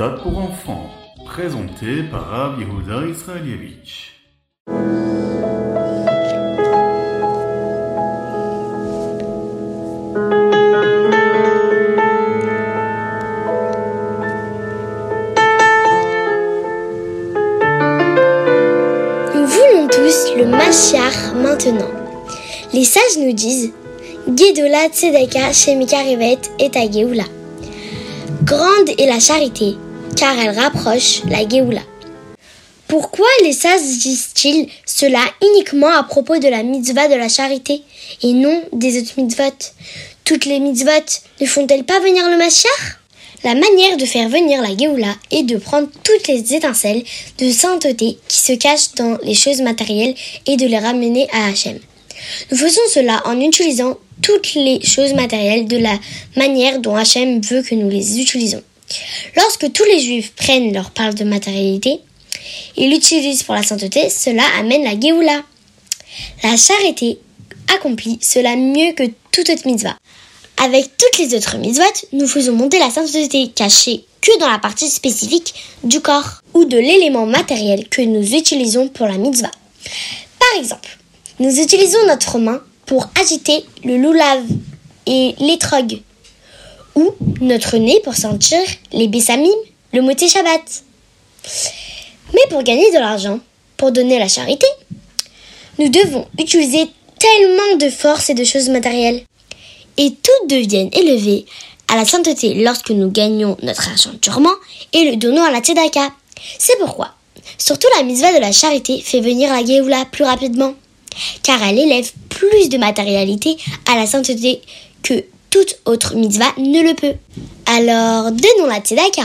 Hitat pour enfants, présenté par Rav Yehuda Israelievitch. Nous voulons tous le Mashiach maintenant. Les sages nous disent « Gedoula Tzedaka Shemika Revet et ta geoula ». Grande est la charité, car elle rapproche la geoula. Pourquoi les sages disent-ils cela uniquement à propos de la mitzvah de la charité et non des autres mitzvot? Toutes les mitzvot ne font-elles pas venir le Mashiach? La manière de faire venir la geoula est de prendre toutes les étincelles de sainteté qui se cachent dans les choses matérielles et de les ramener à Hachem. Nous faisons cela en utilisant toutes les choses matérielles de la manière dont Hachem veut que nous les utilisions. Lorsque tous les Juifs prennent leur part de matérialité et l'utilisent pour la sainteté, cela amène la geoula. La charité accomplit cela mieux que toute autre mitzvah. Avec toutes les autres mitzvot, nous faisons monter la sainteté cachée que dans la partie spécifique du corps ou de l'élément matériel que nous utilisons pour la mitzvah. Par exemple, nous utilisons notre main pour agiter le loulav et l'étrog, ou notre nez pour sentir les Bessamim, le Moté Shabbat. Mais pour gagner de l'argent, pour donner la charité, nous devons utiliser tellement de force et de choses matérielles. Et toutes deviennent élevées à la sainteté lorsque nous gagnons notre argent durement et le donnons à la Tzedaka. C'est pourquoi, surtout la mitzvah de la charité fait venir la geoula plus rapidement, car elle élève plus de matérialité à la sainteté que toute autre mitzvah ne le peut. Alors, donnons la tzedaka.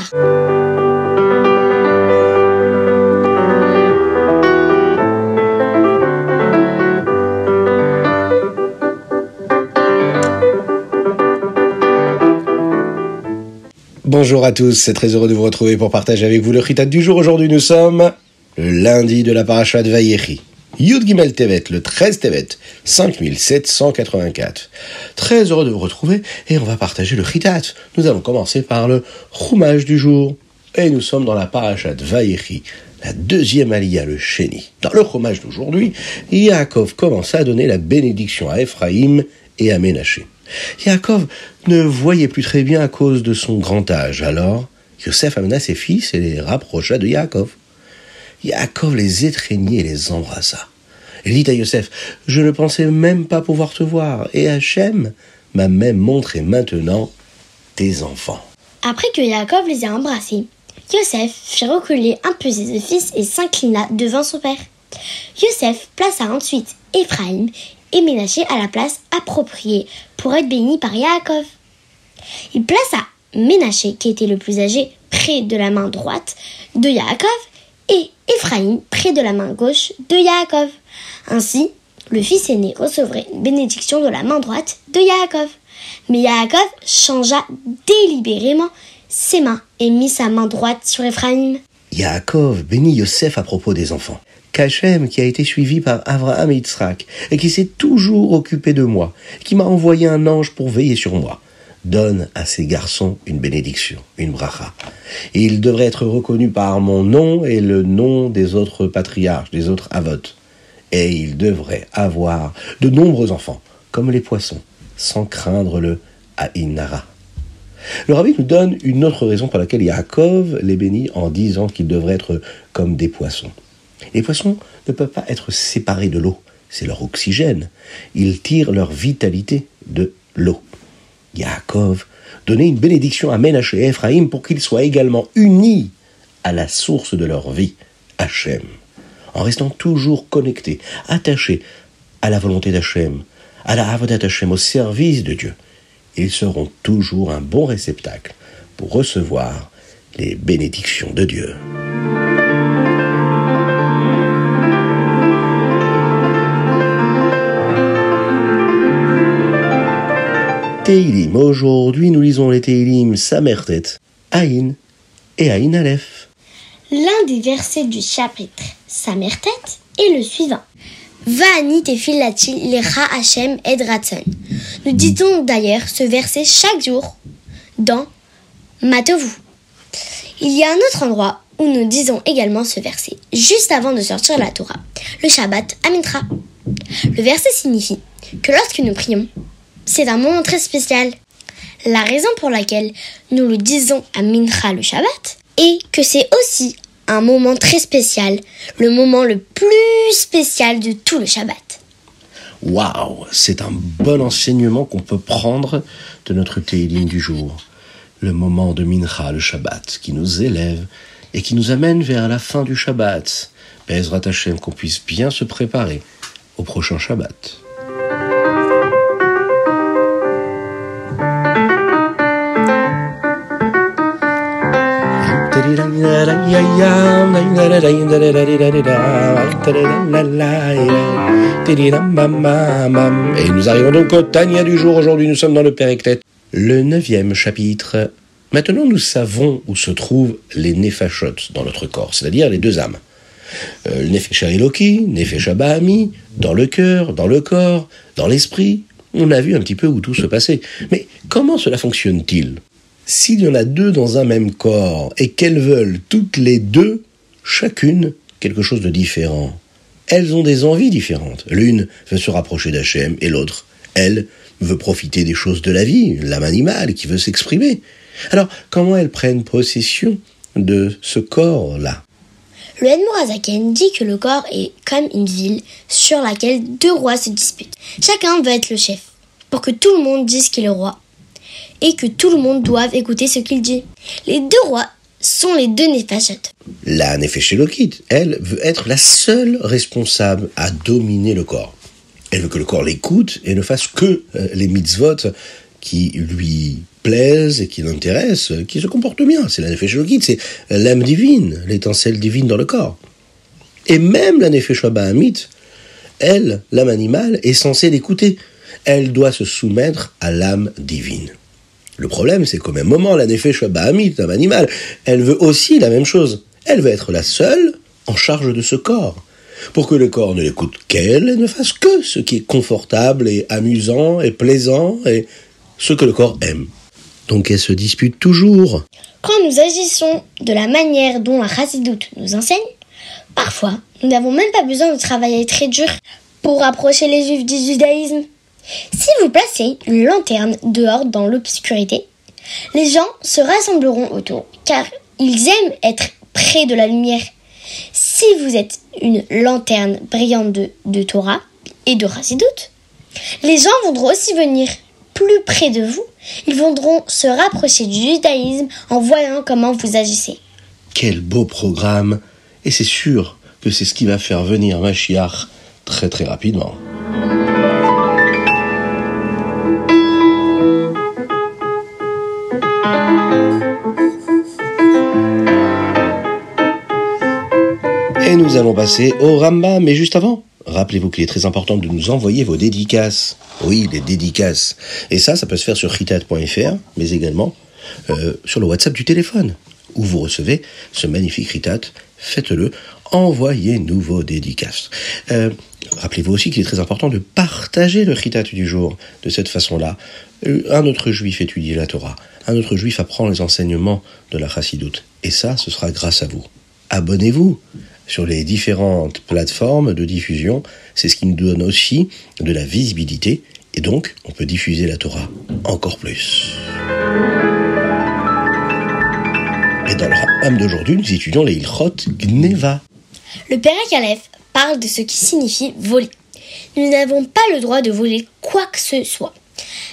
Bonjour à tous, c'est très heureux de vous retrouver pour partager avec vous le Hitat du jour. Aujourd'hui, nous sommes le lundi de la Parashat Vayechi. Yud Gimel Tevet, le 13 Tevet, 5784. Très heureux de vous retrouver et on va partager le Hitat. Nous allons commencer par le chumage du jour. Et nous sommes dans la Parashat Vayechi, la deuxième alia, le chéni. Dans le chumage d'aujourd'hui, Yaakov commença à donner la bénédiction à Ephraim et à Ménaché. Yaakov ne voyait plus très bien à cause de son grand âge. Alors, Yosef amena ses fils et les rapprocha de Yaakov. Yaakov les étreignit et les embrassa. Il dit à Yosef, « Je ne pensais même pas pouvoir te voir, et Hachem m'a même montré maintenant tes enfants. » Après que Yaakov les a embrassés, Yosef fit reculer un peu ses deux fils et s'inclina devant son père. Yosef plaça ensuite Ephraim et Ménaché à la place appropriée pour être béni par Yaakov. Il plaça Ménaché, qui était le plus âgé, près de la main droite de Yaakov, et Ephraim près de la main gauche de Yaakov. Ainsi, le fils aîné recevrait une bénédiction de la main droite de Yaakov. Mais Yaakov changea délibérément ses mains et mit sa main droite sur Ephraim. Yaakov bénit Yosef à propos des enfants. Hachem, qui a été suivi par Avraham et Yitzhak, et qui s'est toujours occupé de moi, qui m'a envoyé un ange pour veiller sur moi, donne à ces garçons une bénédiction, une bracha. Ils devraient être reconnus par mon nom et le nom des autres patriarches, des autres avotes. Et ils devraient avoir de nombreux enfants, comme les poissons, sans craindre le Ainara. Le Rabbi nous donne une autre raison pour laquelle Yaakov les bénit en disant qu'ils devraient être comme des poissons. Les poissons ne peuvent pas être séparés de l'eau, c'est leur oxygène. Ils tirent leur vitalité de l'eau. Yaakov donnait une bénédiction à Ménaché et Ephraim pour qu'ils soient également unis à la source de leur vie, Hachem, en restant toujours connectés, attachés à la volonté d'Hachem, à la avoda d'Hachem, au service de Dieu. Ils seront toujours un bon réceptacle pour recevoir les bénédictions de Dieu. Teilim. Aujourd'hui, nous lisons les Teilim Samertet, Aïn et Aïn Aleph. L'un des versets du chapitre Samertet est le suivant. Va'ani tefilatil lecha Hachem et Ratzon. Nous disons d'ailleurs ce verset chaque jour dans Matovu. Il y a un autre endroit où nous disons également ce verset, juste avant de sortir la Torah, le Shabbat Amitra. Le verset signifie que lorsque nous prions, c'est un moment très spécial. La raison pour laquelle nous le disons à Mincha le Shabbat est que c'est aussi un moment très spécial, le moment le plus spécial de tout le Shabbat. Waouh, c'est un bon enseignement qu'on peut prendre de notre Teilim du jour. Le moment de Mincha, le Shabbat, qui nous élève et qui nous amène vers la fin du Shabbat. Bezrat Hachem, qu'on puisse bien se préparer au prochain Shabbat. Et nous arrivons donc au Tania du jour. Aujourd'hui, nous sommes dans le Périclète, le 9e chapitre. Maintenant, nous savons où se trouvent les Nefashot dans notre corps, c'est-à-dire les deux âmes. Le Nefesh Elokit, Nefesh HaBehamit, dans le cœur, dans le corps, dans l'esprit. On a vu un petit peu où tout se passait. Mais comment cela fonctionne-t-il? S'il y en a deux dans un même corps et qu'elles veulent toutes les deux, chacune, quelque chose de différent, elles ont des envies différentes. L'une veut se rapprocher d'Hachem et l'autre, elle, veut profiter des choses de la vie, l'âme animale qui veut s'exprimer. Alors, comment elles prennent possession de ce corps-là? Le Edmor Azaken dit que le corps est comme une ville sur laquelle deux rois se disputent. Chacun veut être le chef, pour que tout le monde dise qu'il est roi, et que tout le monde doive écouter ce qu'il dit. Les deux rois sont les deux Nefashot. La Nefesh Elokit, elle, veut être la seule responsable à dominer le corps. Elle veut que le corps l'écoute et ne fasse que les mitzvot qui lui plaisent et qui l'intéressent, qui se comportent bien. C'est la Nefesh Elokit, c'est l'âme divine, l'étincelle divine dans le corps. Et même la Nefesh HaBehamit, elle, l'âme animale, est censée l'écouter. Elle doit se soumettre à l'âme divine. Le problème, c'est qu'au même moment, la Nefesh HaBehamit, l'âme animale, elle veut aussi la même chose. Elle veut être la seule en charge de ce corps, pour que le corps ne l'écoute qu'elle et ne fasse que ce qui est confortable et amusant et plaisant et ce que le corps aime. Donc elle se dispute toujours. Quand nous agissons de la manière dont la hassidout nous enseigne, parfois nous n'avons même pas besoin de travailler très dur pour rapprocher les juifs du judaïsme. Si vous placez une lanterne dehors dans l'obscurité, les gens se rassembleront autour car ils aiment être près de la lumière. Si vous êtes une lanterne brillante de Torah et de Hassidout, les gens voudront aussi venir plus près de vous. Ils voudront se rapprocher du judaïsme en voyant comment vous agissez. Quel beau programme! Et c'est sûr que c'est ce qui va faire venir Mashiach très très rapidement. Et nous allons passer au Rambam, mais juste avant, rappelez-vous qu'il est très important de nous envoyer vos dédicaces. Oui, les dédicaces. Et ça peut se faire sur hitat.fr, mais également sur le WhatsApp du téléphone, où vous recevez ce magnifique Hitat. Faites-le, envoyez-nous vos dédicaces. Rappelez-vous aussi qu'il est très important de partager le Hitat du jour. De cette façon-là, un autre juif étudie la Torah, un autre juif apprend les enseignements de la Hassidout. Et ça, ce sera grâce à vous. Abonnez-vous sur les différentes plateformes de diffusion, c'est ce qui nous donne aussi de la visibilité, et donc on peut diffuser la Torah encore plus. Et dans le Rambam d'aujourd'hui, nous étudions les Ilchot Gneva. Le Perek Aleph parle de ce qui signifie voler. Nous n'avons pas le droit de voler quoi que ce soit,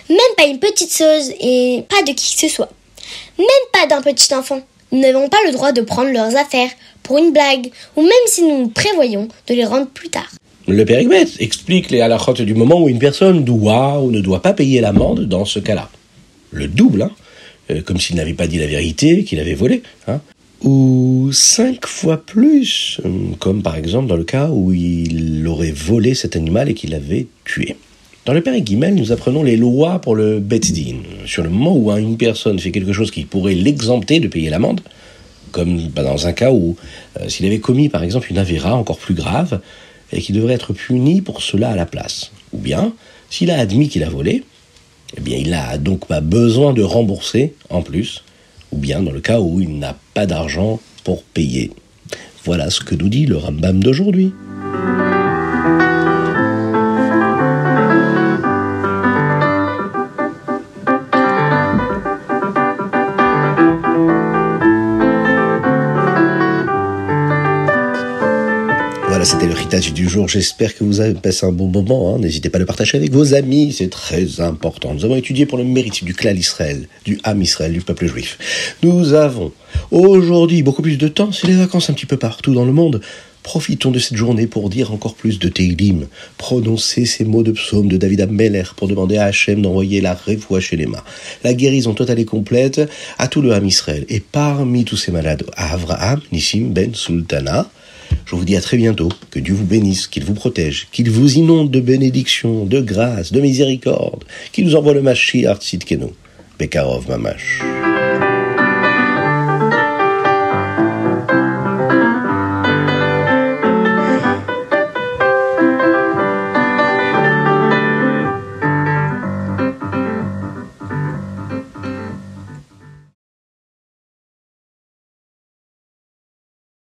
même pas une petite chose et pas de qui que ce soit, même pas d'un petit enfant. Nous n'avons pas le droit de prendre leurs affaires pour une blague, ou même si nous prévoyons de les rendre plus tard. Le Périkmet explique les halachot du moment où une personne doit ou ne doit pas payer l'amende dans ce cas-là. Le double, comme s'il n'avait pas dit la vérité, qu'il avait volé, ou 5 fois plus, comme par exemple dans le cas où il aurait volé cet animal et qu'il l'avait tué. Dans le Péré Guimel, nous apprenons les lois pour le Bet-Din. Sur le moment où une personne fait quelque chose qui pourrait l'exempter de payer l'amende, comme dans un cas où s'il avait commis par exemple une avéra encore plus grave et qui devrait être puni pour cela à la place. Ou bien, s'il a admis qu'il a volé, eh bien il n'a donc pas besoin de rembourser en plus. ou bien dans le cas où il n'a pas d'argent pour payer. Voilà ce que nous dit le Rambam d'aujourd'hui. Voilà, c'était le Hitat du jour. J'espère que vous avez passé un bon moment. N'hésitez pas à le partager avec vos amis, c'est très important. Nous avons étudié pour le mérite du clan Israël, du Am Israël, du peuple juif. Nous avons aujourd'hui beaucoup plus de temps, c'est les vacances un petit peu partout dans le monde. Profitons de cette journée pour dire encore plus de Teilim, prononcer ces mots de psaume de David Ameller pour demander à Hachem d'envoyer la révoie chez les mains, la guérison totale et complète à tout le Am Israël. Et parmi tous ces malades, à Avraham, Nissim, Ben, Sultana. Je vous dis à très bientôt, que Dieu vous bénisse, qu'il vous protège, qu'il vous inonde de bénédictions, de grâce, de miséricorde, qu'il nous envoie le Mashiach Tzidkenu, Bekarov Mamash.